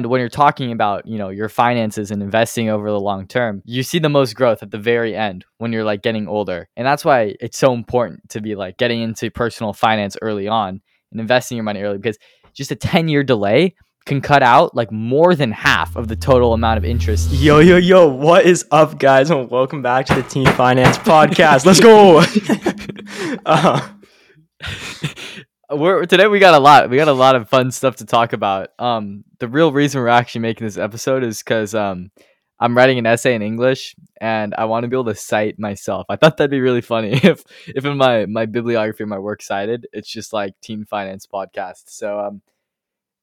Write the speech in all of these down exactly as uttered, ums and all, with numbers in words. And when you're talking about, you know, your finances and investing over the long term, you see the most growth at the very end when you're like getting older. And that's why it's so important to be like getting into personal finance early on and investing your money early, because just a ten year delay can cut out like more than half of the total amount of interest. Yo, yo, yo, what is up, guys? And welcome back to the Teen Finance Podcast. Let's go. uh-huh. We're, today we got a lot. We got a lot of fun stuff to talk about. Um, the real reason we're actually making this episode is because um, I'm writing an essay in English, and I want to be able to cite myself. I thought that'd be really funny if, if in my my bibliography, my works cited, it's just like Teen Finance Podcast. So, um,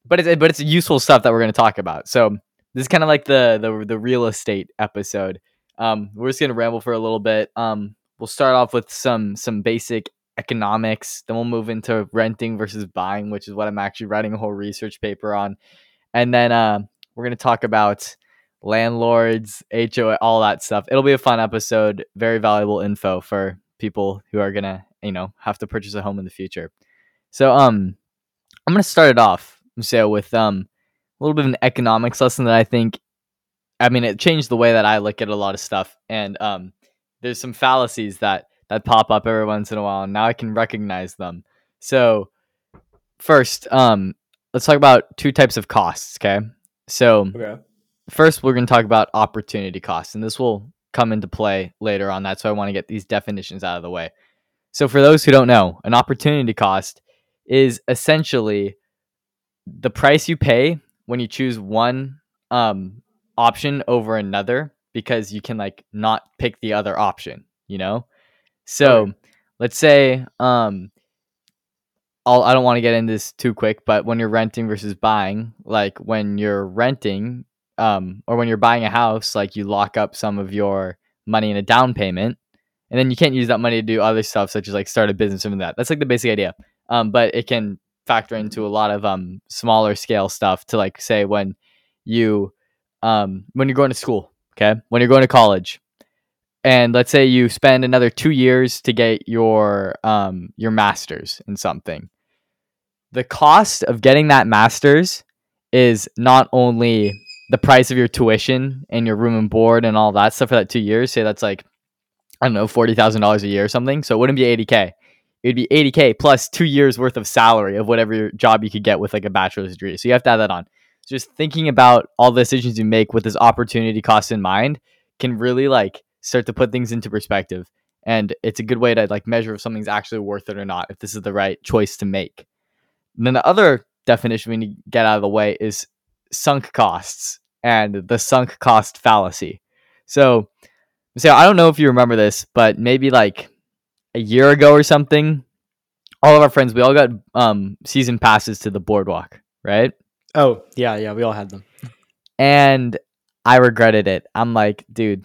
but it's but it's useful stuff that we're going to talk about. So this is kind of like the the the real estate episode. Um, we're just going to ramble for a little bit. Um, we'll start off with some some basic economics, then we'll move into renting versus buying, which is what I'm actually writing a whole research paper on. And then uh, we're going to talk about landlords, H O A, all that stuff. It'll be a fun episode, very valuable info for people who are going to, you know, have to purchase a home in the future. So um, I'm going to start it off, Maseo, with um, a little bit of an economics lesson that I think, I mean, it changed the way that I look at a lot of stuff. And um, there's some fallacies that that pop up every once in a while, and now I can recognize them. So first, um, let's talk about two types of costs, okay? So okay. First, we're going to talk about opportunity costs, and this will come into play later on. That's why I want to get these definitions out of the way. So for those who don't know, an opportunity cost is essentially the price you pay when you choose one um, option over another, because you can like not pick the other option, you know? So let's say, um, I'll, I don't want to get into this too quick, but when you're renting versus buying, like when you're renting, um, or when you're buying a house, like you lock up some of your money in a down payment, and then you can't use that money to do other stuff, such as like start a business or something like that. That's like the basic idea. Um, but it can factor into a lot of, um, smaller scale stuff to like, say when you, um, when you're going to school, okay, when you're going to college. And let's say you spend another two years to get your um, your master's in something. The cost of getting that master's is not only the price of your tuition and your room and board and all that stuff for that two years. Say that's like, I don't know, forty thousand dollars a year or something. So it wouldn't be eighty K. It'd be eighty K plus two years worth of salary of whatever job you could get with like a bachelor's degree. So you have to add that on. Just thinking about all the decisions you make with this opportunity cost in mind can really like start to put things into perspective, and it's a good way to like measure if something's actually worth it or not, if this is the right choice to make. And then the other definition we need to get out of the way is sunk costs and the sunk cost fallacy. So, so I don't know if you remember this, but maybe like a year ago or something, all of our friends, we all got um, season passes to the boardwalk, right? Oh yeah. Yeah. We all had them. And I regretted it. I'm like, dude,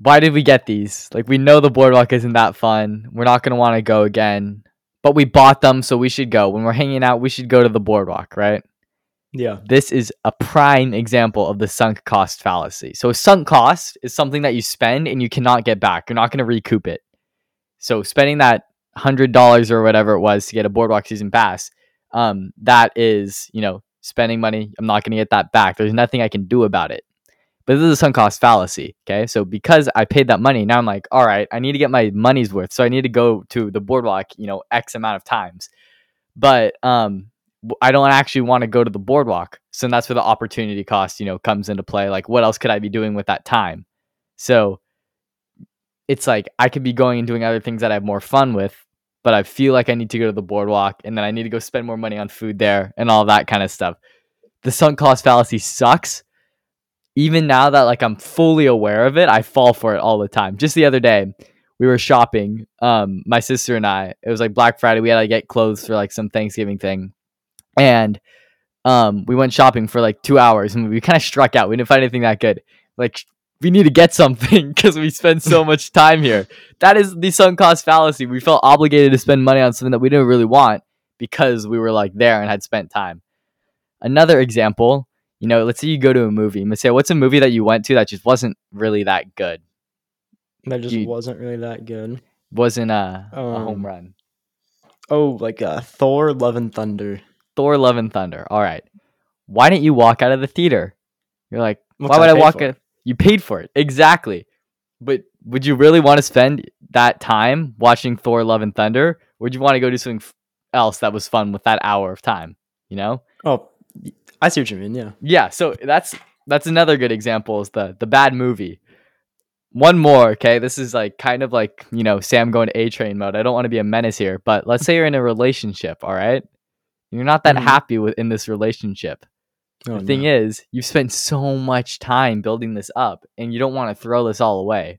why did we get these? Like, we know the boardwalk isn't that fun. We're not going to want to go again, but we bought them, so we should go. When we're hanging out, we should go to the boardwalk, right? Yeah. This is a prime example of the sunk cost fallacy. So a sunk cost is something that you spend and you cannot get back. You're not going to recoup it. So spending that one hundred dollars or whatever it was to get a boardwalk season pass, um, that is, you know, spending money. I'm not going to get that back. There's nothing I can do about it. But this is a sunk cost fallacy, okay? So because I paid that money, now I'm like, all right, I need to get my money's worth. So I need to go to the boardwalk, you know, X amount of times. But um, I don't actually want to go to the boardwalk. So that's where the opportunity cost, you know, comes into play. Like, what else could I be doing with that time? So it's like, I could be going and doing other things that I have more fun with, but I feel like I need to go to the boardwalk, and then I need to go spend more money on food there and all that kind of stuff. The sunk cost fallacy sucks. Even now that like I'm fully aware of it, I fall for it all the time. Just the other day, we were shopping, um, my sister and I. It was like Black Friday. We had to get clothes for like some Thanksgiving thing. And um, we went shopping for like two hours and we kind of struck out. We didn't find anything that good. Like, we need to get something because we spend so much time here. That is the sunk cost fallacy. We felt obligated to spend money on something that we didn't really want because we were like there and had spent time. Another example. You know, let's say you go to a movie. Maseo, what's a movie that you went to that just wasn't really that good? That just you, wasn't really that good. Wasn't a, um, a home run. Oh, like uh, Thor, Love and Thunder. Thor, Love and Thunder. All right. why didn't you walk out of the theater? You're like, what's why would I, I walk out? You paid for it. Exactly. But would you really want to spend that time watching Thor, Love and Thunder? Or would you want to go do something else that was fun with that hour of time? You know? Oh, I see what you mean. Yeah. Yeah. So that's, that's another good example is the, the bad movie. One more. Okay. This is like kind of like, you know, Sam going to A-Train mode. I don't want to be a menace here, but let's say you're in a relationship. All right. You're not that mm-hmm. happy with in this relationship. Oh, the thing no. is, you've spent so much time building this up and you don't want to throw this all away.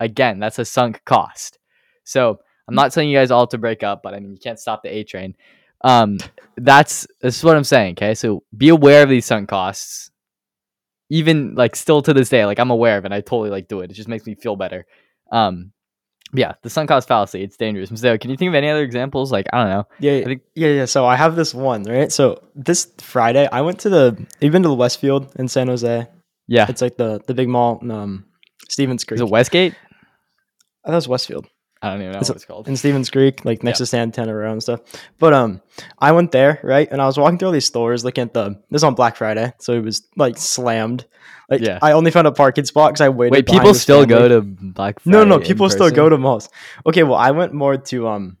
Again, that's a sunk cost. So I'm not telling you guys all to break up, but I mean, you can't stop the A train. Um, that's, that's what I'm saying. Okay. So be aware of these sunk costs. Even like still to this day, like I'm aware of it. And I totally like do it. It just makes me feel better. Um, Yeah, the sunk cost fallacy, it's dangerous. So can you think of any other examples? Like, I don't know. Yeah, I think- yeah, yeah. So I have this one, right? So this Friday, I went to the, you've been to the Westfield in San Jose? Yeah. It's like the the big mall, um, Stevens Creek. Is it Westgate? I thought it was Westfield. I don't even know it's what it's called. In Stevens Creek, like next yeah. to Santana Row and stuff. But um, I went there, right? And I was walking through all these stores looking at the, this was on Black Friday, so it was like slammed. Like, yeah. I only found a parking spot because I waited. Wait, people still family. go to Black Friday? No, no, people still go to malls. Okay, well, I went more to um.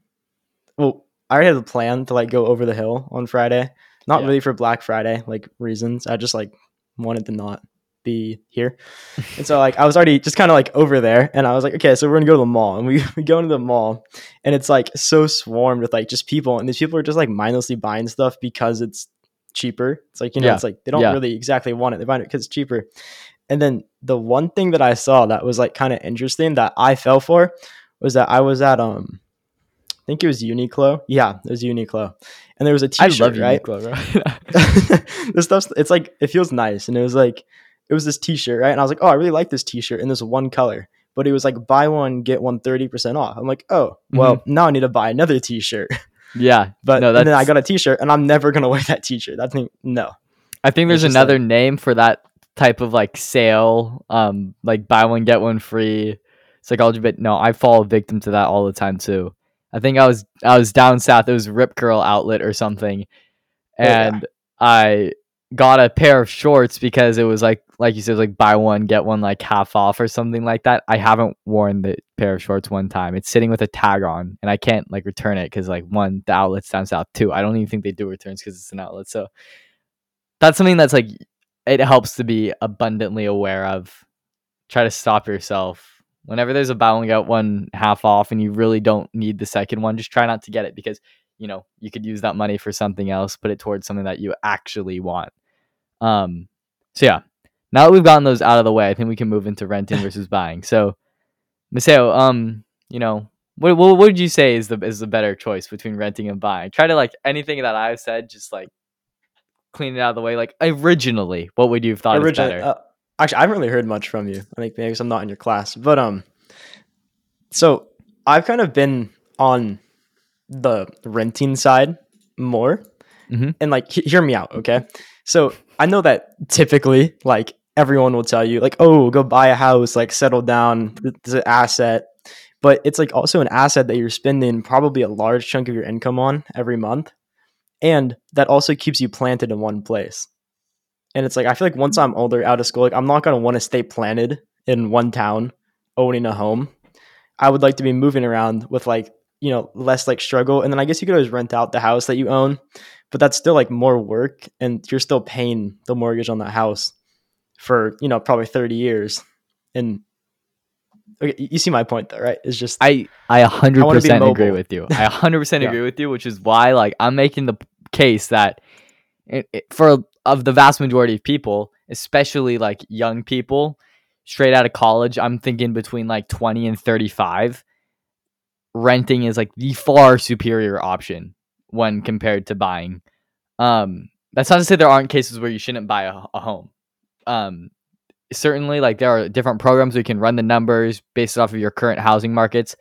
Well, I already had a plan to like go over the hill on Friday. Not yeah. really for Black Friday like reasons. I just like wanted to not be here, and so like I was already just kind of like over there, and I was like, okay, so we're gonna go to the mall, and we, we go into the mall, and it's like so swarmed with like just people, and these people are just like mindlessly buying stuff because it's cheaper. It's like, you know, yeah. it's like they don't yeah. really exactly want it. They buy it because it's cheaper. And then the one thing that I saw that was like kind of interesting that I fell for was that I was at um I think it was Uniqlo. Yeah, it was Uniqlo. And there was a t-shirt. I love right? Uniqlo, bro. This stuff's it's like it feels nice. And it was like it was this t-shirt, right? And I was like, oh, I really like this t-shirt in this one color. But it was like buy one, get one thirty percent off. I'm like, oh, well, mm-hmm. now I need to buy another t-shirt. Yeah, but no, and then I got a t-shirt, and I'm never gonna wear that t-shirt. That's no. I think there's another like, name for that type of like sale, um, like buy one get one free psychology. But no, I fall victim to that all the time too. I think I was I was down south. It was Rip Curl Outlet or something, and oh, yeah. I got a pair of shorts because it was like like you said, like buy one get one like half off or something like that. I haven't worn the pair of shorts one time. It's sitting with a tag on, and I can't like return it because like one, the outlet's down south. Two, I don't even think they do returns because it's an outlet. So that's something that's like it helps to be abundantly aware of. Try to stop yourself whenever there's a buy one get one half off, and you really don't need the second one. Just try not to get it because you know you could use that money for something else. Put it towards something that you actually want. Um, so yeah, now that we've gotten those out of the way, I think we can move into renting versus buying. So Maseo, um, you know, what, what, what would you say is the, is the better choice between renting and buying? Try to like anything that I've said, just like clean it out of the way. Like originally, what would you have thought is better? Uh, actually, I haven't really heard much from you. I think maybe because I'm not in your class, but, um, so I've kind of been on the renting side more mm-hmm. and like, he- hear me out. Okay. So I know that typically like everyone will tell you like, oh, go buy a house, like settle down, it's an asset, but it's like also an asset that you're spending probably a large chunk of your income on every month. And that also keeps you planted in one place. And it's like, I feel like once I'm older out of school, like I'm not going to want to stay planted in one town, owning a home. I would like to be moving around with like, you know, less like struggle. And then I guess you could always rent out the house that you own, but that's still like more work and you're still paying the mortgage on that house for, you know, probably thirty years. And okay, you see my point though, right? It's just, I, I a hundred percent agree with you. I a hundred percent agree with you, which is why like I'm making the case that it, it, for of the vast majority of people, especially like young people straight out of college, I'm thinking between like twenty and thirty-five, renting is like the far superior option when compared to buying. Um, that's not to say there aren't cases where you shouldn't buy a, a home. Um, certainly like there are different programs where you can run the numbers based off of your current housing markets.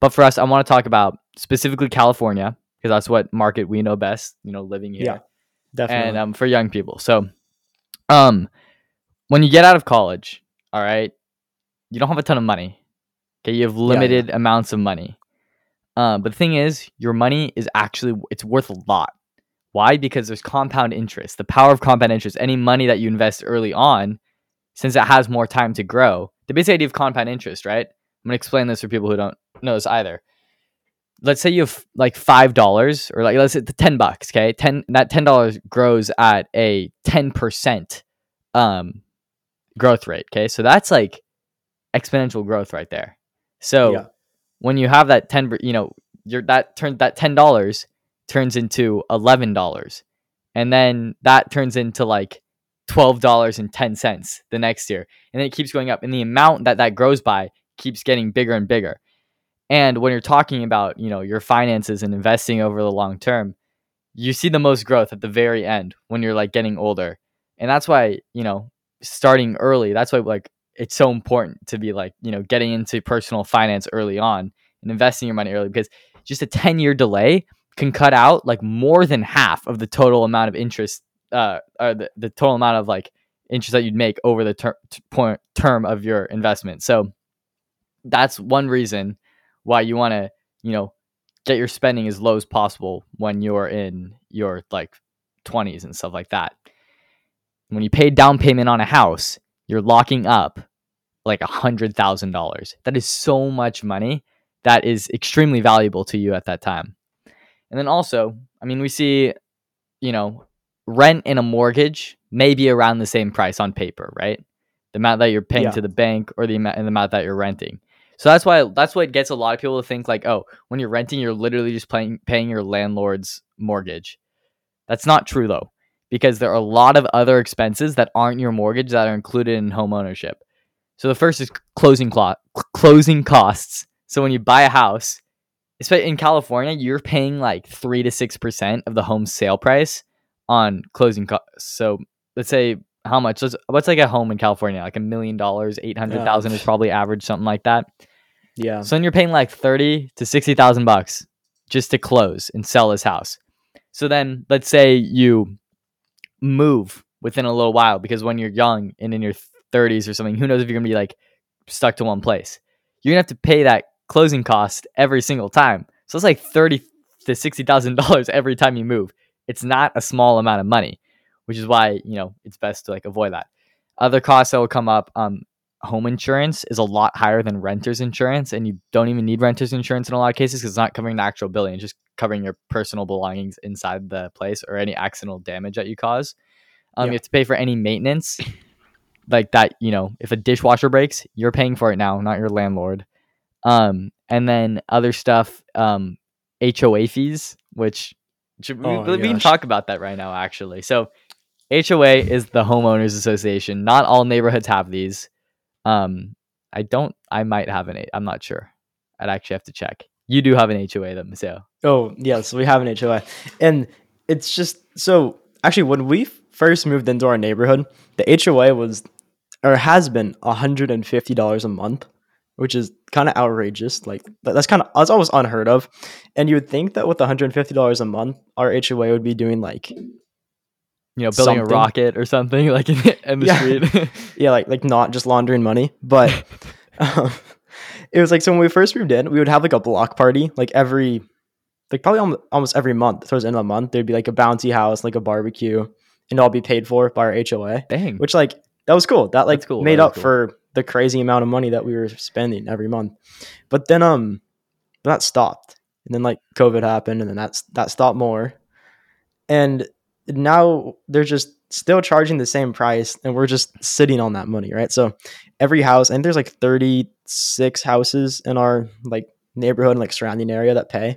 But for us, I want to talk about specifically California because that's what market we know best, you know, living here. Yeah, definitely. And um, for young people. So um, when you get out of college, all right, you don't have a ton of money. Okay, you have limited yeah, yeah. amounts of money. Uh, but the thing is, your money is actually, it's worth a lot. Why? Because there's compound interest, the power of compound interest. Any money that you invest early on, since it has more time to grow, the basic idea of compound interest, right? I'm going to explain this for people who don't know this either. Let's say you have like five dollars or like, let's say ten bucks. Okay. ten, that ten dollars grows at a ten percent um, growth rate. Okay. So that's like exponential growth right there. So yeah. When you have that ten, you know, you're that turn that ten dollars turns into eleven dollars, and then that turns into like twelve dollars and ten cents the next year. And then it keeps going up, and the amount that that grows by keeps getting bigger and bigger. And when you're talking about, you know, your finances and investing over the long term, you see the most growth at the very end when you're like getting older. And that's why, you know, starting early, that's why like it's so important to be like, you know, getting into personal finance early on and investing your money early, because just a ten year delay can cut out like more than half of the total amount of interest, uh, or the, the total amount of like interest that you'd make over the ter- t- term of your investment. So that's one reason why you want to, you know, get your spending as low as possible when you're in your like twenties and stuff like that. When you pay down payment on a house, you're locking up like a hundred thousand dollars. That is so much money that is extremely valuable to you at that time. And then also, I mean, we see, you know, rent and a mortgage may be around the same price on paper, right? The amount that you're paying yeah. to the bank, or the amount, the amount that you're renting. So that's why that's what gets a lot of people to think like, oh, when you're renting, you're literally just paying paying your landlord's mortgage. That's not true though, because there are a lot of other expenses that aren't your mortgage that are included in home ownership. So the first is closing clo- closing costs. So when you buy a house, in California, you're paying like three to six percent of the home sale price on closing costs. So let's say how much? Let's, what's like a home in California? Like a million dollars, eight hundred thousand yeah. is probably average, something like that. Yeah. So then you're paying like thirty to sixty thousand bucks just to close and sell this house. So then let's say you move within a little while, because when you're young and in your thirties or something, who knows if you're gonna be like stuck to one place. You're gonna have to pay that closing cost every single time. So it's like thirty to sixty thousand dollars every time you move. It's not a small amount of money, which is why, you know, it's best to like avoid that. Other costs that will come up, um, home insurance is a lot higher than renter's insurance, and you don't even need renter's insurance in a lot of cases because it's not covering the actual building, it's just covering your personal belongings inside the place or any accidental damage that you cause. Um, yeah. You have to pay for any maintenance, like that, you know, if a dishwasher breaks, you're paying for it now, not your landlord. Um, and then other stuff, um, H O A fees, which should, oh, we, we can talk about that right now, actually. So H O A is the homeowners association. Not all neighborhoods have these. Um, I don't, I might have an, I'm not sure. I'd actually have to check. You do have an H O A though, Maseo. Oh yeah. So we have an H O A, and it's just, so actually when we first moved into our neighborhood, the H O A was, or has been one hundred fifty dollars a month, which is kind of outrageous. Like that's kind of, that's almost unheard of. And you would think that with one hundred fifty dollars a month, our H O A would be doing like, you know, building something. A rocket or something like in the, in the yeah. street. yeah, like like not just laundering money. But um, it was like, so when we first moved in, we would have like a block party, like every, like probably almost, almost every month, towards the end of the month, there'd be like a bouncy house, like a barbecue, and all be paid for by our H O A. Dang. Which like, that was cool. That like cool. made that up cool. for the crazy amount of money that we were spending every month. But then um, that stopped. And then like COVID happened, and then that's, that stopped more. And now they're just still charging the same price, and we're just sitting on that money, right? So every house, and there's like thirty-six houses in our like neighborhood and like surrounding area that pay.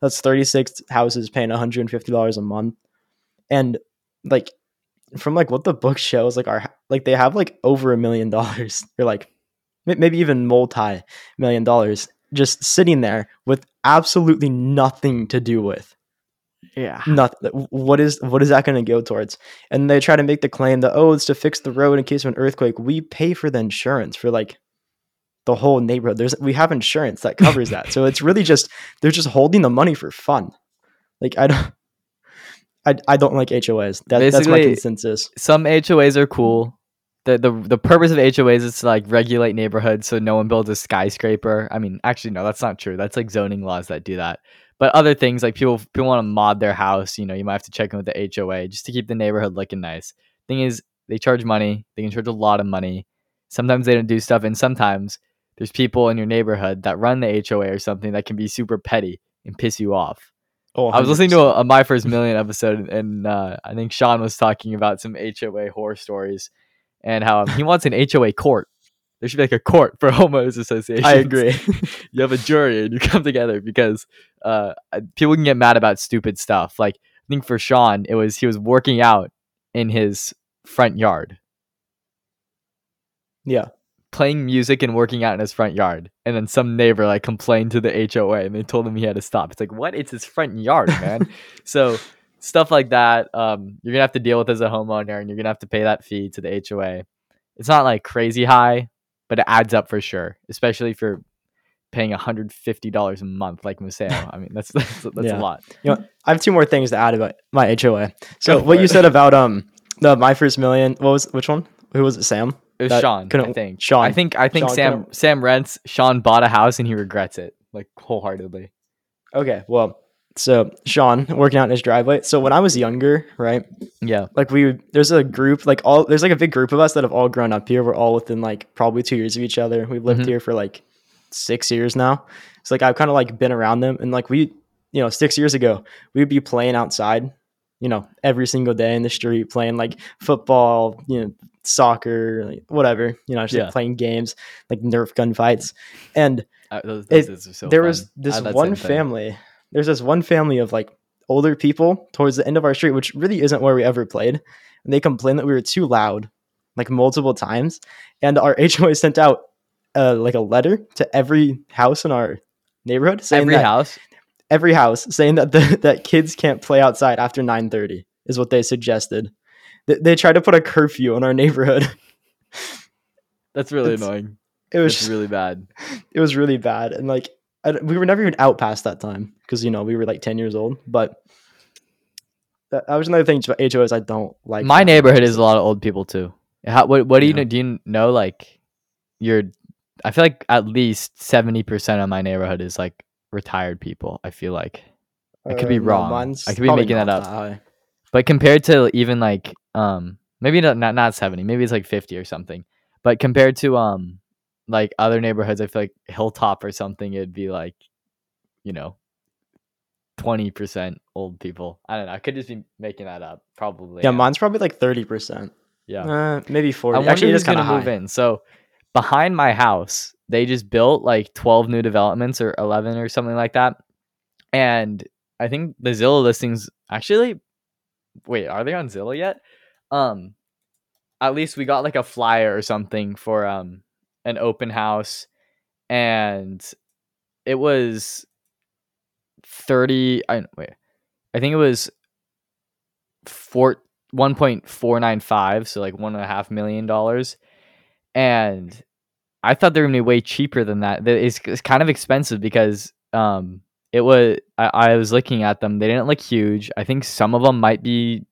That's thirty-six houses paying one hundred fifty dollars a month. And like from like what the book shows, like our, like they have like over a million dollars or like maybe even multi-million dollars just sitting there with absolutely nothing to do with. Yeah. Not what is what is that going to go towards? And they try to make the claim that, oh, it's to fix the road in case of an earthquake. We pay for the insurance for like the whole neighborhood. There's we have insurance that covers that. So it's really just they're just holding the money for fun. Like I don't, I, I don't like H O As. That, that's my consensus. Some H O As are cool. The, the the purpose of H O As is to like regulate neighborhoods so no one builds a skyscraper. I mean, actually, no, that's not true. That's like zoning laws that do that. But other things like people people want to mod their house. You know, you might have to check in with the H O A just to keep the neighborhood looking nice. Thing is, they charge money. They can charge a lot of money. Sometimes they don't do stuff. And sometimes there's people in your neighborhood that run the H O A or something that can be super petty and piss you off. Oh, I was listening to a, a My First Million episode, and uh, I think Sean was talking about some H O A horror stories and how um, he wants an H O A court. There should be like a court for homeowners associations. I agree. You have a jury and you come together because uh, people can get mad about stupid stuff. Like I think for Sean, it was he was working out in his front yard. Yeah. Playing music and working out in his front yard, and then some neighbor like complained to the H O A and they told him he had to stop. It's like, what? It's his front yard, man. So stuff like that, um you're gonna have to deal with as a homeowner, and you're gonna have to pay that fee to the H O A. It's not like crazy high, but it adds up for sure, especially if you're paying one hundred fifty dollars a month like Maseo. I mean, that's that's, that's yeah. a lot. You know, I have two more things to add about my H O A. So what you said about um the My First Million, what was which one? Who was it? Sam. It was that Sean, I think. Sean. I think I think Sean Sam couldn't... Sam rents. Sean bought a house and he regrets it, like, wholeheartedly. Okay, well, so Sean working out in his driveway. So when I was younger, right? Yeah. Like we would, there's a group, like all there's like a big group of us that have all grown up here. We're all within like probably two years of each other. We've lived mm-hmm. here for like six years now. It's so, like I've kind of like been around them, and like we, you know, six years ago, we would be playing outside, you know, every single day in the street, playing like football, you know, soccer, like, whatever, you know, just yeah. like, playing games, like Nerf gun fights. And uh, those, those it, so there fun. was this one family, there's this one family of like older people towards the end of our street, which really isn't where we ever played. And they complained that we were too loud, like multiple times. And our H O A sent out uh, like a letter to every house in our neighborhood. Saying every that, house? Every house, saying that the, that kids can't play outside after nine thirty is what they suggested. They tried to put a curfew on our neighborhood. That's really it's, annoying. It was just, really bad. It was really bad. And like, I, we were never even out past that time because, you know, we were like ten years old. But that, that was another thing about H O As I don't like. My neighborhood is a lot of old people too. How, what what do yeah. you know? Do you know, like, you're, I feel like at least seventy percent of my neighborhood is like retired people. I feel like I could be uh, wrong. No, I could be making that up. That but compared to even like, um maybe not, not not seventy, maybe it's like fifty or something, but compared to um like other neighborhoods, I feel like Hilltop or something, it'd be like, you know, twenty percent old people. I don't know, I could just be making that up probably. Yeah, yeah. Mine's probably like thirty percent. Yeah, uh, maybe forty. Actually, it's gonna high. Move in. So behind my house, they just built like twelve new developments or eleven or something like that, and I think the Zillow listings actually wait are they on Zillow yet? Um, at least we got like a flyer or something for, um, an open house, and it was thirty, I wait, I think it was four, one point four nine five. So like one and a half million dollars. And I thought they were going to be way cheaper than that. It's, it's kind of expensive because, um, it was, I, I was looking at them. They didn't look huge. I think some of them might be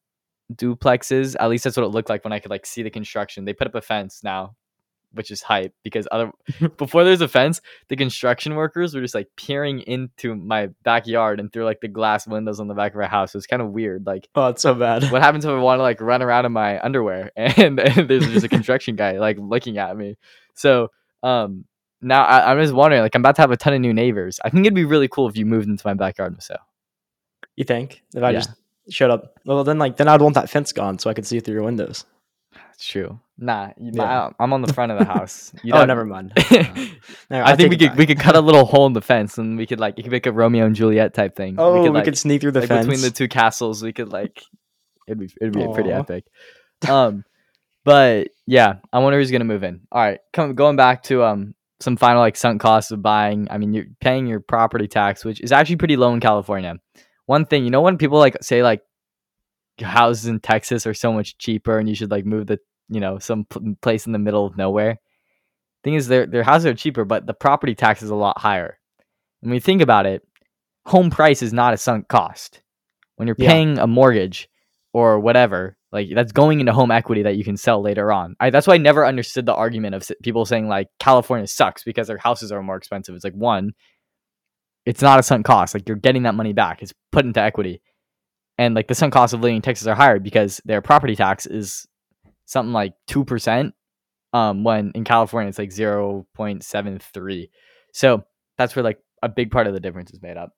duplexes, at least that's what it looked like when I could like see the construction. They put up a fence now, which is hype, because other before there's a fence, the construction workers were just like peering into my backyard and through like the glass windows on the back of our house. It was kind of weird. Like, oh, it's so bad. What happens if I want to like run around in my underwear and, and there's just a construction guy like looking at me? So um now I, I'm just wondering, like, I'm about to have a ton of new neighbors. I think it'd be really cool if you moved into my backyard, Maseo. You think if I yeah. just shut up. Well, then, like, then I'd want that fence gone so I could see through your windows. That's true. Nah, you, yeah. my, I'm on the front of the house. You oh, never mind. No, I think we could back. we could cut a little hole in the fence, and we could like you could make a Romeo and Juliet type thing. Oh, we could, we like, could sneak through the like, fence between the two castles. We could like it'd be it'd be Aww. pretty epic. Um, but yeah, I wonder who's gonna move in. All right, come going back to um some final like sunk costs of buying. I mean, you're paying your property tax, which is actually pretty low in California. One thing, you know, when people like say like houses in Texas are so much cheaper and you should like move the, you know, some p- place in the middle of nowhere. Thing is, their their houses are cheaper, but the property tax is a lot higher. And when you think about it, home price is not a sunk cost. When you're paying yeah. a mortgage or whatever, like that's going into home equity that you can sell later on. I, that's why I never understood the argument of people saying like California sucks because their houses are more expensive. It's like, one, it's not a sunk cost. Like, you're getting that money back. It's put into equity. And like the sunk costs of living in Texas are higher because their property tax is something like two percent, um, when in California it's like zero point seven three. So that's where like a big part of the difference is made up.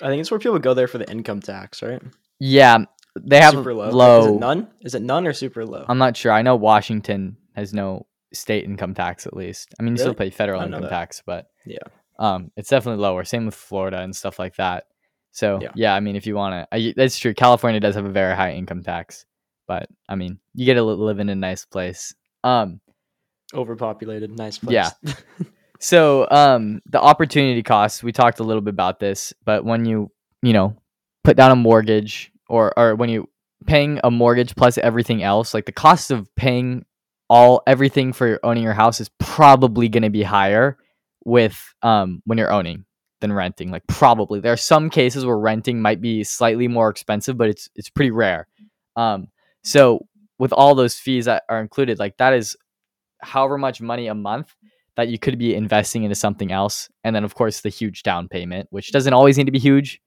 I think it's where people go there for the income tax, right? Yeah. They have super low. low. Like, is it none? Is it none or super low? I'm not sure. I know Washington has no state income tax, at least. I mean, you really? still pay federal income that. tax, but yeah, um, it's definitely lower. Same with Florida and stuff like that. So yeah, yeah I mean, if you want to, that's true. California does have a very high income tax, but I mean, you get to live in a nice place. Um, Overpopulated, nice place. Yeah. So um, the opportunity costs, we talked a little bit about this, but when you, you know, put down a mortgage or, or when you paying a mortgage plus everything else, like the cost of paying all everything for owning your house is probably going to be higher with um, when you're owning than renting. Like probably there are some cases where renting might be slightly more expensive, but it's, it's pretty rare. Um, so with all those fees that are included, like that is however much money a month that you could be investing into something else. And then of course the huge down payment, which doesn't always need to be huge,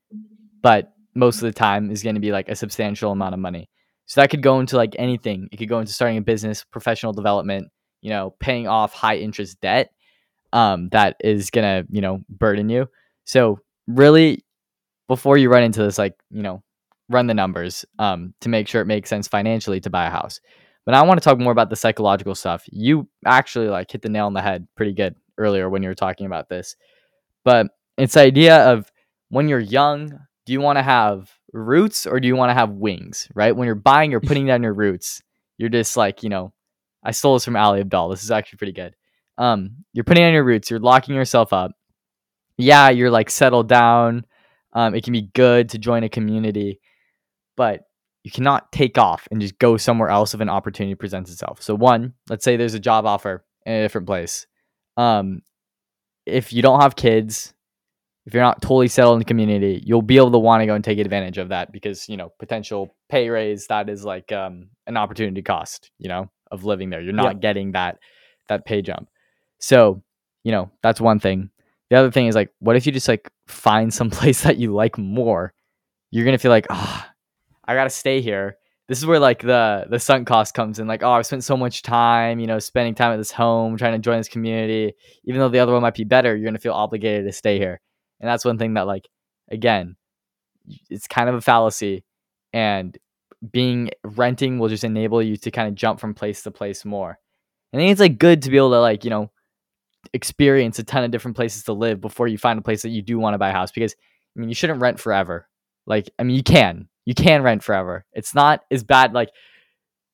but most of the time is going to be like a substantial amount of money. So that could go into like anything. It could go into starting a business, professional development, you know, paying off high interest debt um, that is going to, you know, burden you. So really before you run into this, like, you know, run the numbers um, to make sure it makes sense financially to buy a house. But I want to talk more about the psychological stuff. You actually like hit the nail on the head pretty good earlier when you were talking about this. But it's the idea of when you're young, do you want to have roots or do you want to have wings, right? When you're buying, you're putting down your roots. You're just like, you know, I stole this from Ali Abdal. This is actually pretty good. Um, you're putting down your roots. You're locking yourself up. Yeah, you're like settled down. Um, it can be good to join a community, but you cannot take off and just go somewhere else if an opportunity presents itself. So one, let's say there's a job offer in a different place. Um, if you don't have kids, if you're not totally settled in the community, you'll be able to want to go and take advantage of that because, you know, potential pay raise, that is like um, an opportunity cost, you know, of living there. You're not yeah. getting that that pay jump. So, you know, that's one thing. The other thing is like, what if you just like find some place that you like more? You're going to feel like, ah, oh, I got to stay here. This is where like the, the sunk cost comes in. Like, oh, I've spent so much time, you know, spending time at this home, trying to join this community, even though the other one might be better, you're going to feel obligated to stay here. And that's one thing that like, again, it's kind of a fallacy, and being renting will just enable you to kind of jump from place to place more. And I think it's like good to be able to like, you know, experience a ton of different places to live before you find a place that you do want to buy a house, because I mean, you shouldn't rent forever. Like, I mean, you can. You can rent forever. It's not as bad. Like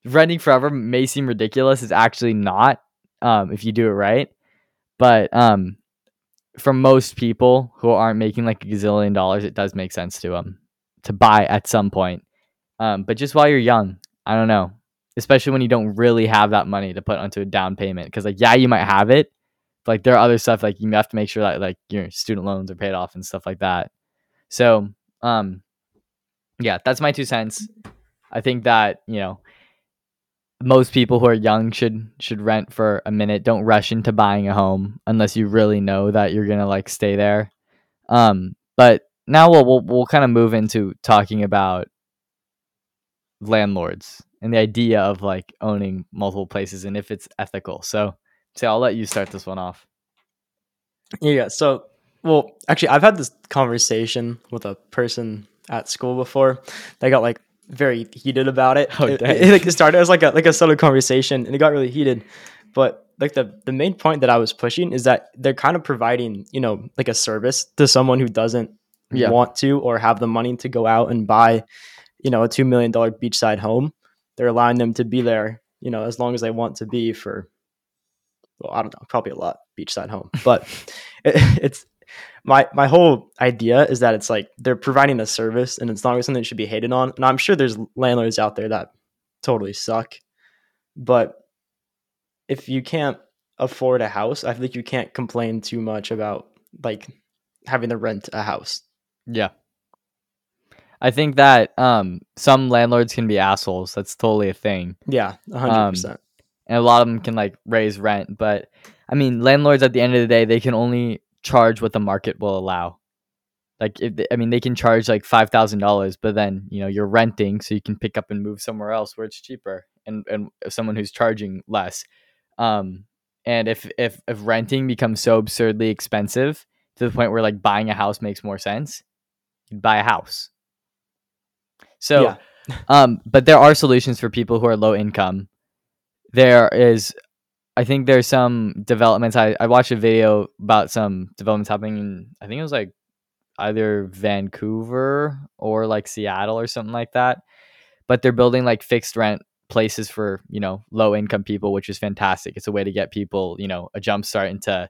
renting forever may seem ridiculous. It's actually not um, if you do it right. But um, for most people who aren't making like a gazillion dollars, it does make sense to them to buy at some point. Um, but just while you're young, I don't know, especially when you don't really have that money to put onto a down payment. Because like, yeah, you might have it. But, like there are other stuff like you have to make sure that like your student loans are paid off and stuff like that. So um. Yeah, that's my two cents. I think that, you know, most people who are young should should rent for a minute. Don't rush into buying a home unless you really know that you're going to like stay there. Um, but now we'll we'll, we'll kind of move into talking about landlords and the idea of like owning multiple places and if it's ethical. So, so I'll let you start this one off. Yeah, so well, actually I've had this conversation with a person at school before. They got like very heated about it. Oh, it, it, it like it started as like a like a subtle conversation and it got really heated. But like the the main point that I was pushing is that they're kind of providing, you know, like a service to someone who doesn't yeah. want to or have the money to go out and buy, you know, a two million dollar beachside home. They're allowing them to be there, you know, as long as they want to be for, well, I don't know, probably a lot beachside home. But it, it's My my whole idea is that it's like they're providing a service and it's not something that should be hated on. And I'm sure there's landlords out there that totally suck. But if you can't afford a house, I feel like you can't complain too much about like having to rent a house. Yeah. I think that um, some landlords can be assholes. That's totally a thing. Yeah, one hundred percent. Um, and a lot of them can like raise rent. But I mean, landlords at the end of the day, they can only charge what the market will allow. Like, if they, I mean, they can charge like five thousand dollars, but then, you know, you're renting, so you can pick up and move somewhere else where it's cheaper, and, and someone who's charging less. Um, and if, if, if renting becomes so absurdly expensive to the point where like buying a house makes more sense, you'd buy a house. So, yeah. um, but there are solutions for people who are low income. There is, I think there's some developments. I, I watched a video about some developments happening in, I think it was like either Vancouver or like Seattle or something like that. But they're building like fixed rent places for, you know, low income people, which is fantastic. It's a way to get people, you know, a jump start into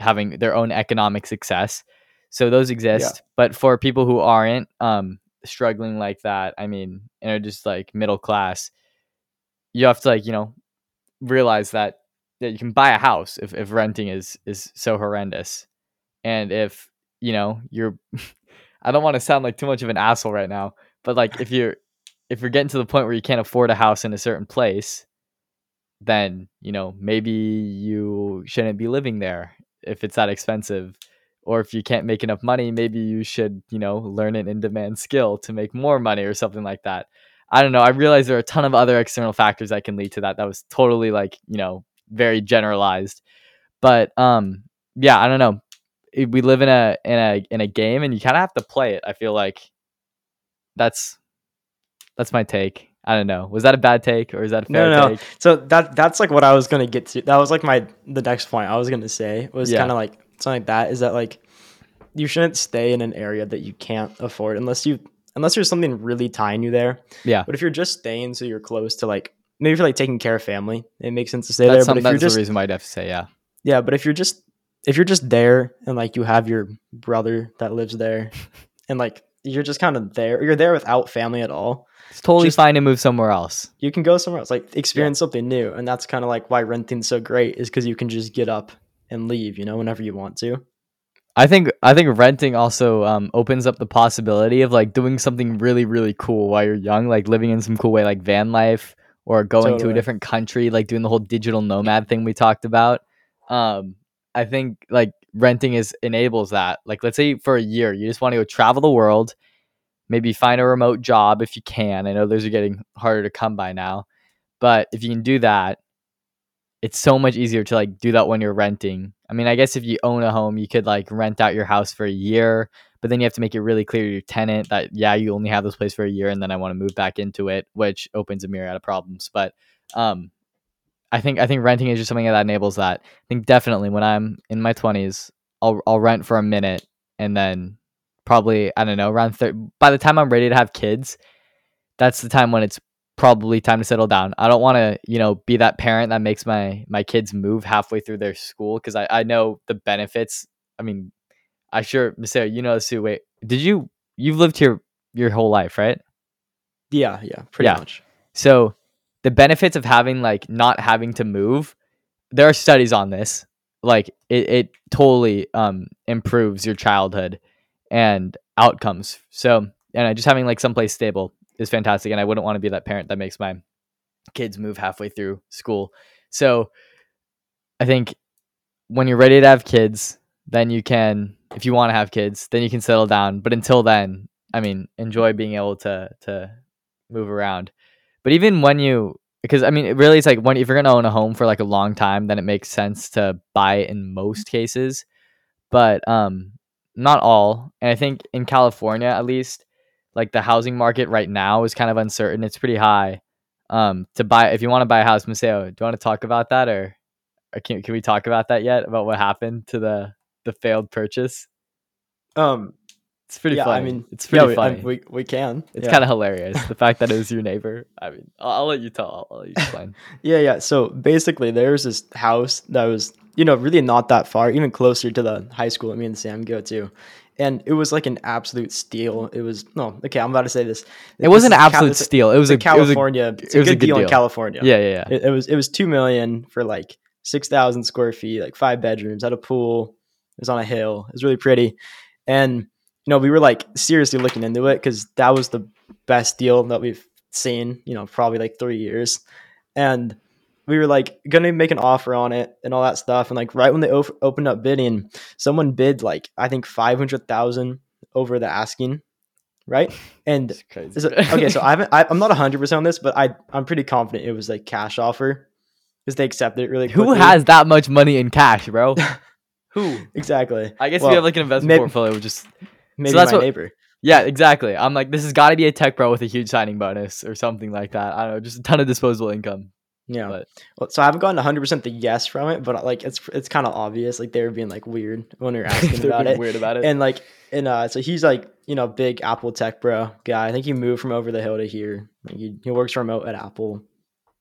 having their own economic success. So those exist. Yeah. But for people who aren't um, struggling like that, I mean, and are just like middle class, you have to like, you know, realize that that you can buy a house if, if renting is, is so horrendous. And if, you know, you're, I don't want to sound like too much of an asshole right now, but like if you're, if you're getting to the point where you can't afford a house in a certain place, then, you know, maybe you shouldn't be living there if it's that expensive, or if you can't make enough money, maybe you should, you know, learn an in-demand skill to make more money or something like that. I don't know. I realize there are a ton of other external factors that can lead to that. That was totally like, you know, very generalized, but um, yeah, I don't know. We live in a in a in a game, and you kind of have to play it. I feel like that's that's my take. I don't know. Was that a bad take, or is that a fair no, no. take? So that that's like what I was gonna get to. That was like my the next point I was gonna say was yeah. kind of like something like that. Is that like you shouldn't stay in an area that you can't afford unless you unless there's something really tying you there. Yeah. But if you're just staying so you're close to like maybe if you're like taking care of family, it makes sense to stay that's there. Some, but if that's you're just, the reason why I'd have to say yeah. Yeah, but if you're just If you're just there and like you have your brother that lives there and like you're just kind of there, you're there without family at all, it's totally just fine to move somewhere else. You can go somewhere else, like experience yeah. something new. And that's kind of like why renting's so great, is because you can just get up and leave, you know, whenever you want to. I think I think renting also um, opens up the possibility of like doing something really, really cool while you're young, like living in some cool way, like van life, or going totally. to a different country, like doing the whole digital nomad thing we talked about. Um, I think like renting is enables that. Like, let's say for a year, you just want to go travel the world, maybe find a remote job if you can. I know those are getting harder to come by now, but if you can do that, it's so much easier to like do that when you're renting. I mean, I guess if you own a home, you could like rent out your house for a year, but then you have to make it really clear to your tenant that, yeah, you only have this place for a year and then I want to move back into it, which opens a myriad of problems. But, um, I think I think renting is just something that enables that. I think definitely when I'm in my twenties, I'll I'll rent for a minute, and then probably I don't know around thirty. By the time I'm ready to have kids, that's the time when it's probably time to settle down. I don't want to you know be that parent that makes my my kids move halfway through their school, because I, I know the benefits. I mean, I sure Maseo, you know this too. Wait, did you you've lived here your whole life, right? Yeah, yeah, pretty yeah. much. So. The benefits of having like not having to move, there are studies on this. Like it, it totally um, improves your childhood and outcomes. So, and just having like someplace stable is fantastic. And I wouldn't want to be that parent that makes my kids move halfway through school. So I think when you're ready to have kids, then you can, if you want to have kids, then you can settle down. But until then, I mean, enjoy being able to to move around. But even when you, because I mean, it really, it's like when if you're gonna own a home for like a long time, then it makes sense to buy it in most cases, but um, not all. And I think in California, at least, like the housing market right now is kind of uncertain. It's pretty high. Um, to buy if you want to buy a house, Maseo, do you want to talk about that, or, or can can we talk about that yet? About what happened to the the failed purchase? Um. It's pretty yeah, funny. I mean, it's pretty yeah, we, funny. I, we we can. It's yeah. kind of hilarious. The fact that it was your neighbor. I mean, I'll, I'll let you tell. I'll, I'll let you explain. yeah, yeah. So basically, there's this house that was, you know, really not that far, even closer to the high school that me and Sam go to, and it was like an absolute steal. It was no, okay. I'm about to say this. It, it wasn't an absolute ca- steal. It was a California. It was a, it was a good deal, deal in California. Yeah, yeah, yeah. It, it was it was two million for like six thousand square feet, like five bedrooms, had a pool. It was on a hill. It was really pretty, and. You know, we were like seriously looking into it because that was the best deal that we've seen, you know, probably like three years. And we were like going to make an offer on it and all that stuff. And like right when they o- opened up bidding, someone bid like, I think five hundred thousand over the asking, right? And it's crazy. So, okay, so I haven't, I, I'm not one hundred percent on this, but I, I'm pretty confident it was like cash offer because they accepted it really quickly. Who has that much money in cash, bro? Who? Exactly. I guess well, we have like an investment maybe, portfolio. Just maybe so that's my what, neighbor. Yeah, exactly. I'm like, this has got to be a tech bro with a huge signing bonus or something like that. I don't know, just a ton of disposable income. Yeah. But. Well, so I haven't gotten one hundred percent the yes from it, but like it's it's kind of obvious. Like they were being like weird when we were asking about it. Weird about it. And like, and uh, so he's like, you know, big Apple tech bro guy. I think he moved from over the hill to here. Like he, he works remote at Apple.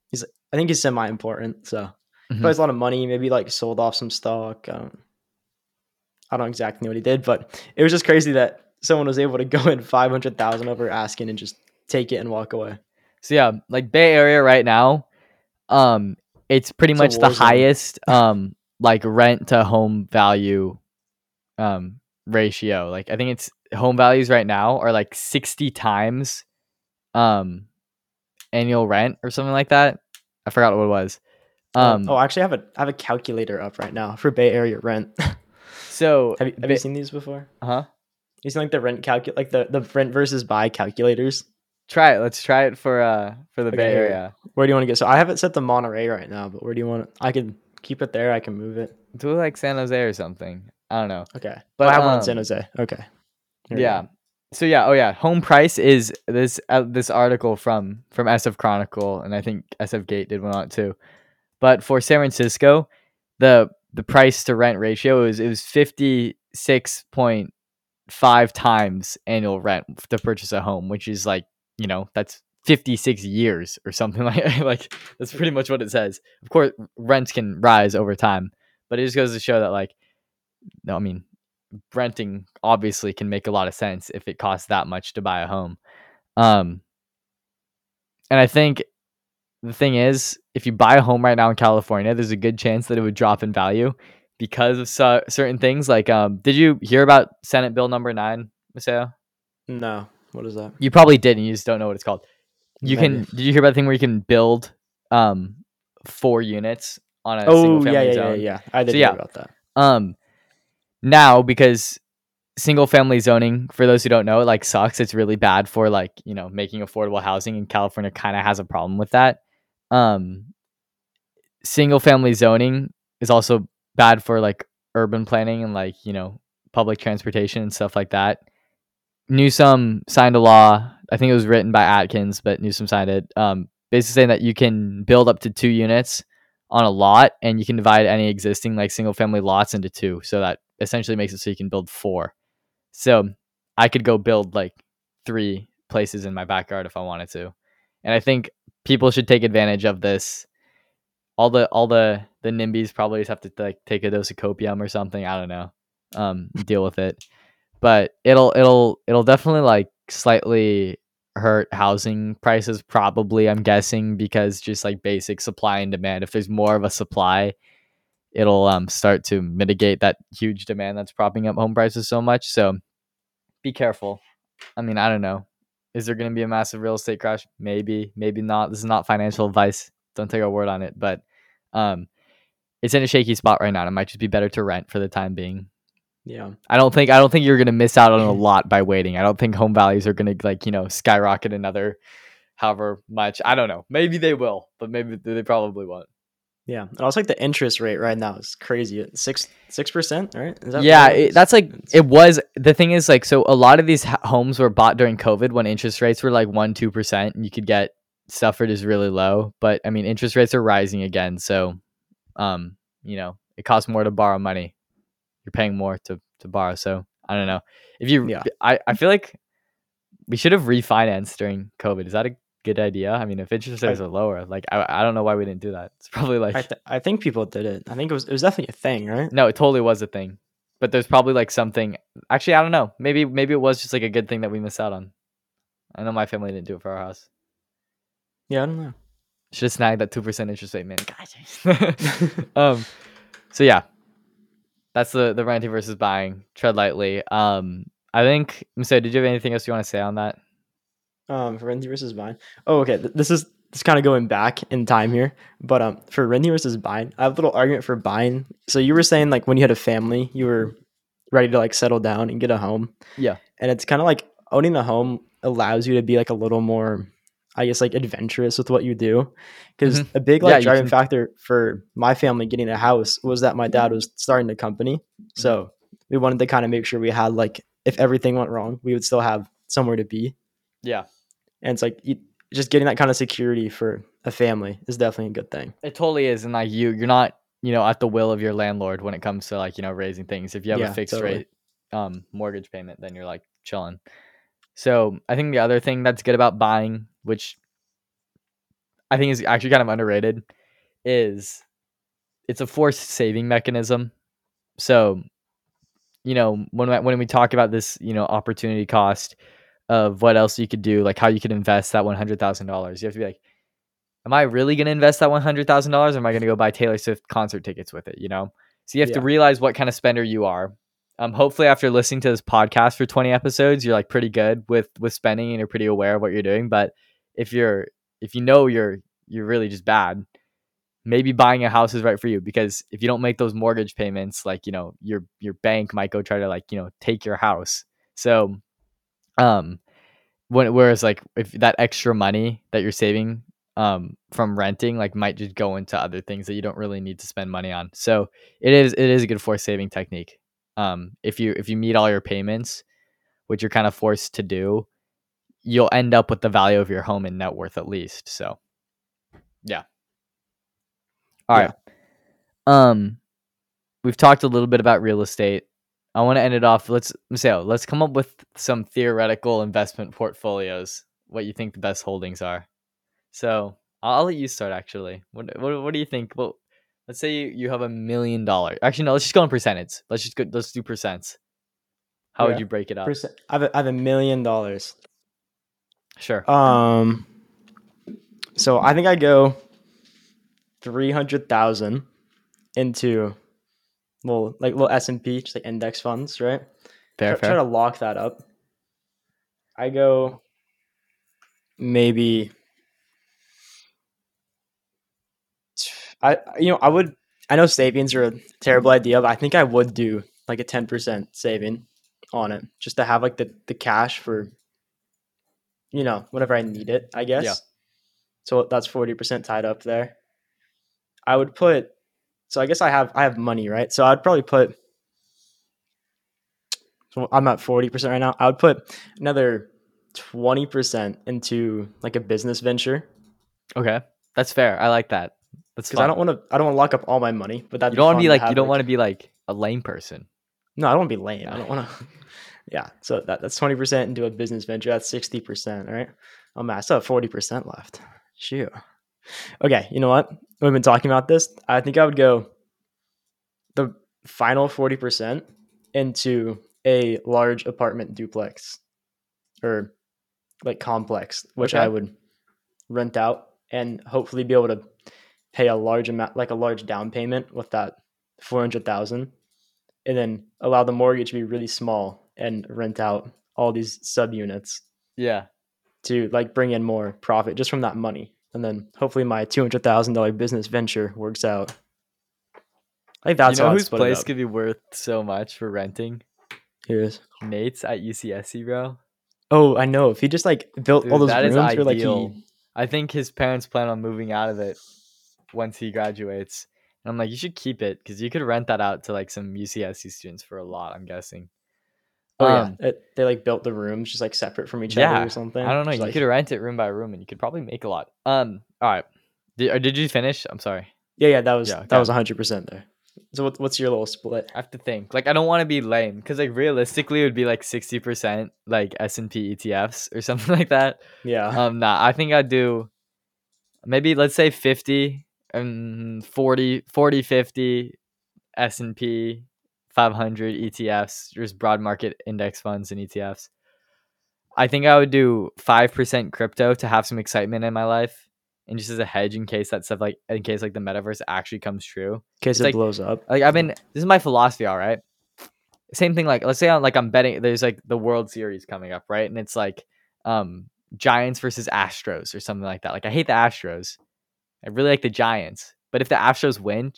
He's, I think he's semi important. So mm-hmm. he has a lot of money. Maybe like sold off some stock. Um, I don't exactly know what he did, but it was just crazy that someone was able to go in five hundred thousand over asking and just take it and walk away. So yeah, like Bay Area right now. Um, it's pretty it's much the highest, um, like rent to home value, um, ratio. Like I think it's home values right now are like sixty times, um, annual rent or something like that. I forgot what it was. Um, oh, I actually have a, I have a calculator up right now for Bay Area rent. So have you, have ba- you seen these before? Uh huh. You seen like the rent calcul, like the, the rent versus buy calculators? Try it. Let's try it for uh for the okay, Bay Area. Where do you want to go? So I have it set to Monterey right now, but where do you want it? I can keep it there. I can move it. Do it like San Jose or something. I don't know. Okay. But well, I have um, one in San Jose. Okay. Here yeah. So yeah. Oh yeah. Home price is this uh, this article from from S F Chronicle, and I think S F Gate did one on it too. But for San Francisco, the the price to rent ratio is it was fifty-six point five times annual rent to purchase a home, which is like, you know, that's fifty-six years or something like like that's pretty much what it says. Of course, rents can rise over time, but it just goes to show that like, no, I mean, renting obviously can make a lot of sense if it costs that much to buy a home. Um, and I think the thing is, if you buy a home right now in California, there's a good chance that it would drop in value because of su- certain things. Like, um, did you hear about Senate Bill Number Nine, Maseo? No. What is that? You probably did, and you just don't know what it's called. You Maybe. can. Did you hear about the thing where you can build um four units on a oh, single family yeah, yeah, zone? Oh yeah, yeah, yeah. I did so, hear yeah. about that. Um, now because single family zoning, for those who don't know, it like sucks. It's really bad for like you know making affordable housing, and California kind of has a problem with that. Um, single family zoning is also bad for like urban planning and like you know public transportation and stuff like that. Newsom signed a law. I think it was written by Atkins, but Newsom signed it. Um, basically saying that you can build up to two units on a lot, and you can divide any existing like single family lots into two. So that essentially makes it so you can build four. So I could go build like three places in my backyard if I wanted to. And I think people should take advantage of this. All the all the the NIMBYs probably just have to like take a dose of copium or something. I don't know. Um, deal with it. But it'll it'll it'll definitely like slightly hurt housing prices probably, I'm guessing, because just like basic supply and demand. If there's more of a supply, it'll um start to mitigate that huge demand that's propping up home prices so much. So be careful. I mean, I don't know. Is there going to be a massive real estate crash? Maybe, maybe not. This is not financial advice. Don't take our word on it. But um, it's in a shaky spot right now. It might just be better to rent for the time being. Yeah, I don't think I don't think you're gonna miss out on a lot by waiting. I don't think home values are gonna like you know skyrocket another however much. I don't know. Maybe they will, but maybe they probably won't. Yeah, and also like the interest rate right now is crazy. Six six percent, right? Is that yeah, it, that's like it was. The thing is like so a lot of these homes were bought during COVID when interest rates were like one two percent, and you could get stuff for just really low. But I mean, interest rates are rising again, so um, you know, it costs more to borrow money. You're paying more to, to borrow. So I don't know if you, yeah. I, I feel like we should have refinanced during COVID. Is that a good idea? I mean, if interest rates I, are lower, like, I I don't know why we didn't do that. It's probably like, I, th- I think people did it. I think it was, it was definitely a thing, right? No, it totally was a thing, but there's probably like something actually, I don't know. Maybe, maybe it was just like a good thing that we missed out on. I know my family didn't do it for our house. Yeah. I don't know. Should have snagged that two percent interest rate, man. God, um, so yeah. That's the, the renting versus buying. Tread lightly. Um, I think, so did you have anything else you want to say on that? Um, for renting versus buying. Oh, okay. This is it's kind of going back in time here. But um, for renting versus buying, I have a little argument for buying. So you were saying like when you had a family, you were ready to like settle down and get a home. Yeah. And it's kind of like owning a home allows you to be like a little more, I guess, like adventurous with what you do. Because mm-hmm. a big like yeah, driving can... factor for my family getting a house was that my dad was starting a company. Mm-hmm. So we wanted to kind of make sure we had like, if everything went wrong, we would still have somewhere to be. Yeah. And it's like, you, just getting that kind of security for a family is definitely a good thing. It totally is. And like you, you're not, you know, at the will of your landlord when it comes to like, you know, raising things. If you have yeah, a fixed totally. rate um, mortgage payment, then you're like chilling. So I think the other thing that's good about buying, which I think is actually kind of underrated, is it's a forced saving mechanism. So, you know, when, when we talk about this, you know, opportunity cost of what else you could do, like how you could invest that one hundred thousand dollars, you have to be like, am I really going to invest that one hundred thousand dollars? Or am I going to go buy Taylor Swift concert tickets with it? You know? So you have yeah. to realize what kind of spender you are. Um, hopefully after listening to this podcast for twenty episodes, you're like pretty good with, with spending and you're pretty aware of what you're doing. But if you're, if you know, you're, you're really just bad, maybe buying a house is right for you, because if you don't make those mortgage payments, like, you know, your, your bank might go try to like, you know, take your house. So, um, when, whereas like if that extra money that you're saving, um, from renting, like might just go into other things that you don't really need to spend money on. So it is, it is a good forced saving technique. Um, if you, if you meet all your payments, which you're kind of forced to do, you'll end up with the value of your home and net worth at least. So yeah. All yeah. right. Um, we've talked a little bit about real estate. I want to end it off. Let's Maseo, let's come up with some theoretical investment portfolios, what you think the best holdings are. So I'll let you start actually. What, what, what do you think? Well, let's say you, you have a million dollars. Actually, no, let's just go on percentage. Let's just go, let's do percents. How yeah. would you break it up? Percent. I have a, I have a million dollars. Sure. Um, so I think I go three hundred thousand into little, like little S and P, just like index funds, right? Fair, try, fair. Try to lock that up. I go maybe, I, you know, I would, I know savings are a terrible idea, but I think I would do like a ten percent saving on it just to have like the, the cash for, you know, whenever I need it, I guess. Yeah. So that's forty percent tied up there. I would put, so I guess I have, I have money, right? So I'd probably put, so I'm at forty percent right now. I would put another twenty percent into like a business venture. Okay. That's fair. I like that. Because I don't want to, I don't want to lock up all my money, but that you don't want to be like, you don't want to be like a lame person. No, I don't want to be lame. I don't want to. Yeah. So that, that's twenty percent into a business venture. That's sixty percent, right? Oh man, I still have forty percent left. Shoot. Okay. You know what? We've been talking about this. I think I would go the final forty percent into a large apartment duplex or like complex, which okay. I would rent out and hopefully be able to pay a large amount, like a large down payment with that four hundred thousand, and then allow the mortgage to be really small and rent out all these subunits. Yeah. To like bring in more profit just from that money. And then hopefully my two hundred thousand dollars business venture works out. I think that's, you know, whose place could be worth so much for renting? Here's Nate's at U C S C, bro. Oh, I know. If he just like built Dude, all those rooms for like, he... I think his parents plan on moving out of it once he graduates, and I'm like, you should keep it because you could rent that out to like some U C S C students for a lot, I'm guessing. Oh um, yeah, it, they like built the rooms just like separate from each yeah, other or something. I don't know. Just you like... could rent it room by room, and you could probably make a lot. Um, all right. Did, did you finish? I'm sorry. Yeah, yeah, that was yeah, okay. that was one hundred percent there. So what, what's your little split? I have to think. Like, I don't want to be lame because like realistically, it would be like sixty percent like S and P E T Fs or something like that. Yeah. Um, nah, I think I'd do maybe let's say fifty. And forty, forty, fifty S and P five hundred E T Fs, just broad market index funds and E T Fs. I think I would do five percent crypto to have some excitement in my life. And just as a hedge in case that stuff, like in case like the metaverse actually comes true. In case it like, blows up. Like I've been, this is my philosophy. All right. Same thing. Like, let's say I'm like, I'm betting there's like the World Series coming up. Right. And it's like um, Giants versus Astros or something like that. Like I hate the Astros. I really like the Giants, but if the Astros win,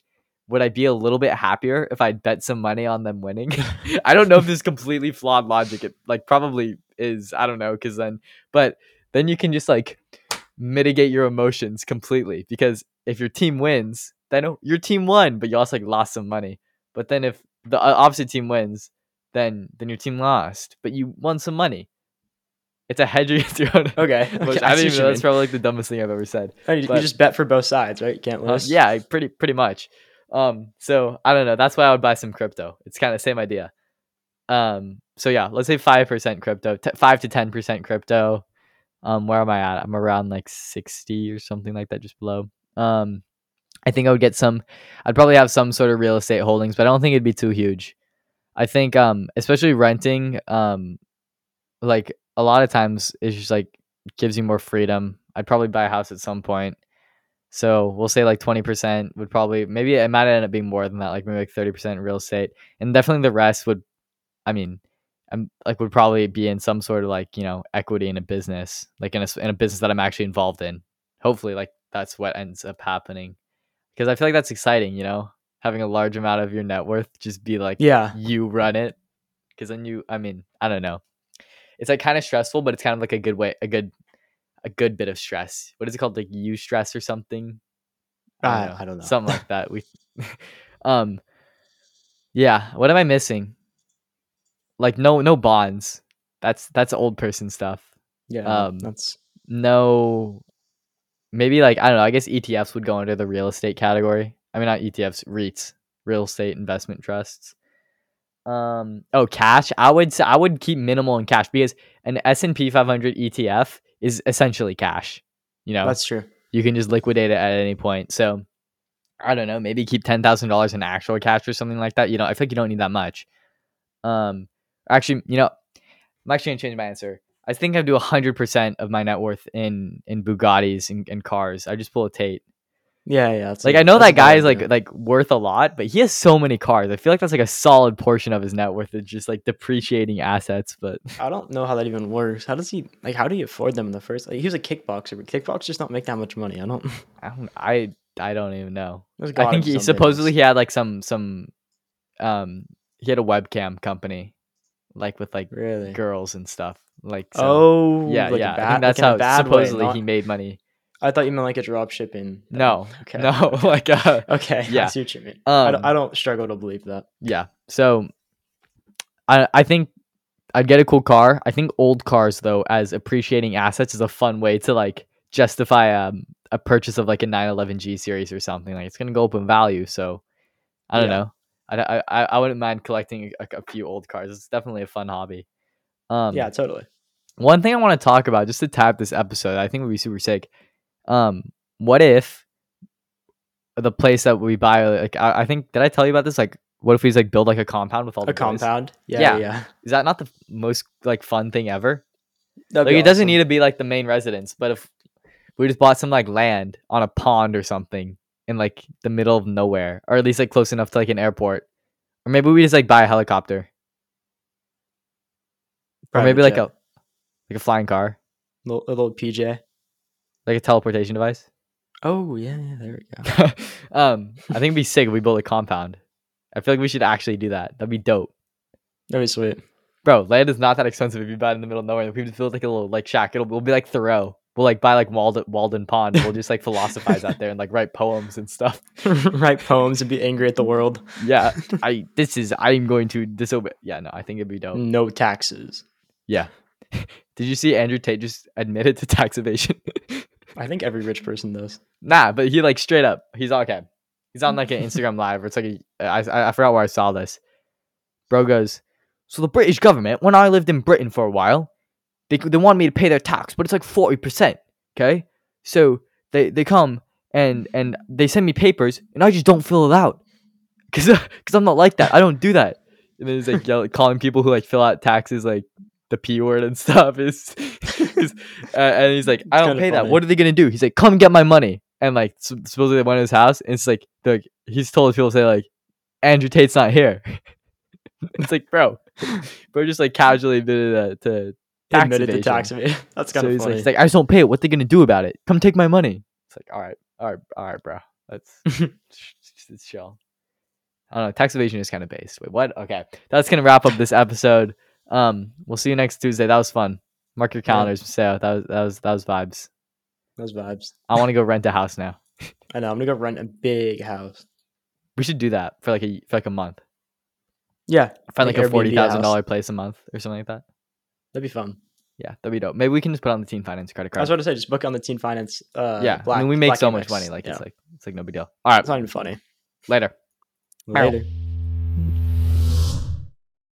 would I be a little bit happier if I bet some money on them winning? I don't know if this is completely flawed logic. It like probably is. I don't know. Cause then, but then you can just like mitigate your emotions completely, because if your team wins, then your team won, but you also like lost some money. But then if the opposite team wins, then, then your team lost, but you won some money. It's a hedge against your own. Okay. Which okay I didn't even know. That's probably like the dumbest thing I've ever said. I mean, but, you just bet for both sides, right? You can't lose. Uh, yeah, pretty, pretty much. Um, so I don't know. That's why I would buy some crypto. It's kind of the same idea. Um, so yeah, let's say five percent crypto, t- five to ten percent crypto. Um, where am I at? I'm around like sixty or something like that, just below. Um, I think I would get some, I'd probably have some sort of real estate holdings, but I don't think it'd be too huge. I think, um, especially renting, um, like a lot of times it's just like gives you more freedom. I'd probably buy a house at some point. So we'll say like twenty percent would probably, maybe it might end up being more than that. Like maybe like thirty percent real estate, and definitely the rest would, I mean, I'm like, would probably be in some sort of like, you know, equity in a business, like in a, in a business that I'm actually involved in. Hopefully like that's what ends up happening. Cause I feel like that's exciting, you know, having a large amount of your net worth just be like, yeah, you run it. Cause then you, I mean, I don't know. It's like kind of stressful, but it's kind of like a good way, a good, a good bit of stress. What is it called? Like you stress or something? I don't, uh, know. I don't know. Something like that. We, um, yeah. What am I missing? Like no, no bonds. That's, that's old person stuff. Yeah. Um, that's no, maybe like, I don't know, I guess E T Fs would go under the real estate category. I mean, not E T Fs, REITs, real estate investment trusts. Um, oh, cash. I would I would keep minimal in cash, because an S and P five hundred E T F is essentially cash. You know, that's true. You can just liquidate it at any point. So I don't know, maybe keep ten thousand dollars in actual cash or something like that. You know, I feel like you don't need that much. Um, actually, you know, I'm actually going to change my answer. I think I'd do one hundred percent of my net worth in, in Bugattis and, and cars. I just pull a Tate. Yeah, yeah. Like, like I know that guy is like, like worth a lot, but he has so many cars. I feel like that's like a solid portion of his net worth is just like depreciating assets. But I don't know how that even works. How does he like? How do you afford them in the first? Like, he was a kickboxer, but kickboxers don't make that much money. I don't. I don't. I I don't even know. I think he supposedly he had like some some, um, he had a webcam company, like with like really? girls and stuff. Like so, oh yeah like yeah. Bad, I think that's like how supposedly way, not... he made money. I thought you meant like a drop shipping. No. Okay. No. Okay. Like, uh, okay. Yeah. I see what you mean. Um, I, don't, I don't struggle to believe that. Yeah. So I I think I'd get a cool car. I think old cars, though, as appreciating assets is a fun way to like justify um, a purchase of like a nine eleven G series or something. Like it's going to go up in value. So I don't yeah. know. I, I, I wouldn't mind collecting a, a few old cars. It's definitely a fun hobby. Um, yeah, totally. One thing I want to talk about just to tap this episode, I think would be super sick. Um, what if the place that we buy, like, I, I think, did I tell you about this? Like, what if we just like build like a compound with all the a boys? Compound? Yeah, yeah. Yeah. Is that not the most like fun thing ever? That'd like, it awesome. Doesn't need to be like the main residence, but if we just bought some like land on a pond or something in like the middle of nowhere, or at least like close enough to like an airport, or maybe we just like buy a helicopter Private or maybe jet. like a, like a flying car, a little, a little P J. Like a teleportation device. Oh yeah, yeah, there we go. um, I think it'd be sick if we built a compound. I feel like we should actually do that. That'd be dope. That'd be sweet, bro. Land is not that expensive if you buy it in the middle of nowhere. We just build like a little like shack. It'll we'll be like Thoreau. We'll like buy like Walden Walden Pond. We'll just like philosophize out there and like write poems and stuff. Write poems and be angry at the world. Yeah, I. This is I'm going to disobey. Yeah, no, I think it'd be dope. No taxes. Yeah. Did you see Andrew Tate just admitted to tax evasion? I think every rich person does. Nah, but he like straight up. He's okay. He's on like an Instagram live. Where it's like a, I I forgot where I saw this. Bro goes, so the British government. When I lived in Britain for a while, they they wanted me to pay their tax, but it's like forty percent. Okay, so they they come and and they send me papers, and I just don't fill it out because because I'm not like that. I don't do that. And then he's like yelling, calling people who like fill out taxes like the P word and stuff is. Uh, and he's like, I don't pay funny. that. What are they gonna do? He's like, come get my money. And like, so, supposedly they went to his house, and it's like, like he's told people to say like, Andrew Tate's not here. It's like, bro, bro, just like casually admitted to tax admitted evasion. to tax evasion. That's kind of so funny. Like, he's like, I just don't pay it. What are they gonna do about it? Come take my money. It's like, all right, all right, all right, bro. That's it's chill. I don't know. Tax evasion is kind of based. Wait, what? Okay. That's going to wrap up this episode. Um, we'll see you next Tuesday. That was fun. Mark your calendars, Maseo. That was, that was, that was vibes. Those vibes. I want to go rent a house now. I know. I'm going to go rent a big house. We should do that for like a, for like a month. Yeah. Find like, like a forty thousand dollars place a month or something like that. That'd be fun. Yeah, that'd be dope. Maybe we can just put on the Teen Finance credit card. I was about to say, just book on the Teen Finance. Uh, yeah, black, I mean, we make so much money. Like yeah. it's like it's like no big deal. All right, it's not even funny. Later. Later. Later.